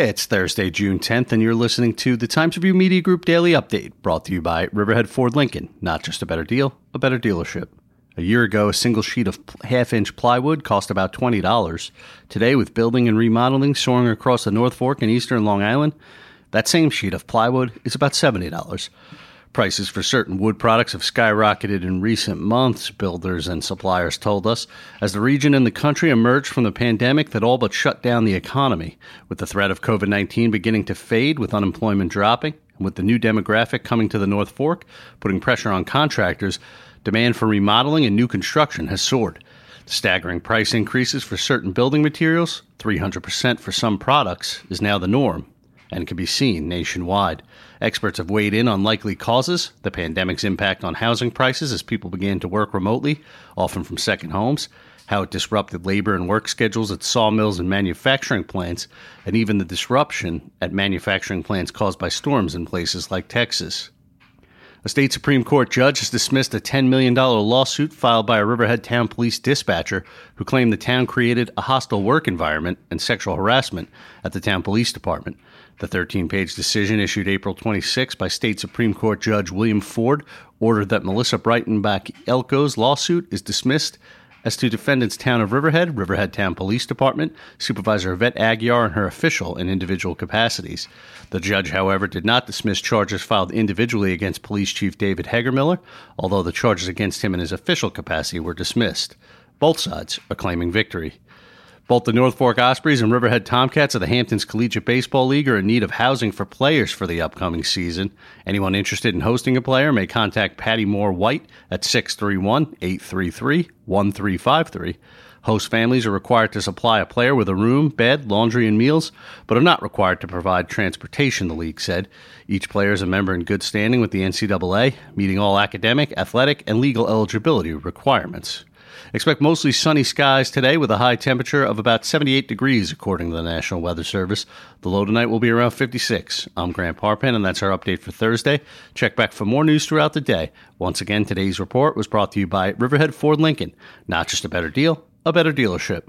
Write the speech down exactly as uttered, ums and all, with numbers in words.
It's Thursday, June tenth, and you're listening to the Times Review Media Group Daily Update, brought to you by Riverhead Ford Lincoln. Not just a better deal, a better dealership. A year ago, a single sheet of half-inch plywood cost about twenty dollars. Today, with building and remodeling soaring across the North Fork and Eastern Long Island, that same sheet of plywood is about seventy dollars. Prices for certain wood products have skyrocketed in recent months, builders and suppliers told us, as the region and the country emerged from the pandemic that all but shut down the economy. With the threat of COVID nineteen beginning to fade, with unemployment dropping, and with the new demographic coming to the North Fork, putting pressure on contractors, demand for remodeling and new construction has soared. The staggering price increases for certain building materials, three hundred percent for some products, is now the norm and can be seen nationwide. Experts have weighed in on likely causes, the pandemic's impact on housing prices as people began to work remotely, often from second homes, how it disrupted labor and work schedules at sawmills and manufacturing plants, and even the disruption at manufacturing plants caused by storms in places like Texas. A state Supreme Court judge has dismissed a ten million dollars lawsuit filed by a Riverhead Town police dispatcher who claimed the town created a hostile work environment and sexual harassment at the town police department. The thirteen-page decision, issued April twenty-sixth by State Supreme Court Judge William Ford, ordered that Melissa Breitenbach Elko's lawsuit is dismissed as to defendants Town of Riverhead, Riverhead Town Police Department, Supervisor Yvette Aguiar, and her official and individual capacities. The judge, however, did not dismiss charges filed individually against Police Chief David Hegermiller, although the charges against him in his official capacity were dismissed. Both sides are claiming victory. Both the North Fork Ospreys and Riverhead Tomcats of the Hamptons Collegiate Baseball League are in need of housing for players for the upcoming season. Anyone interested in hosting a player may contact Patty Moore-White at six three one, eight three three, one three five three. Host families are required to supply a player with a room, bed, laundry, and meals, but are not required to provide transportation, the league said. Each player is a member in good standing with the N C double A, meeting all academic, athletic, and legal eligibility requirements. Expect mostly sunny skies today with a high temperature of about seventy-eight degrees, according to the National Weather Service. The low tonight will be around fifty-six. I'm Grant Parpin, and that's our update for Thursday. Check back for more news throughout the day. Once again, today's report was brought to you by Riverhead Ford Lincoln. Not just a better deal, a better dealership.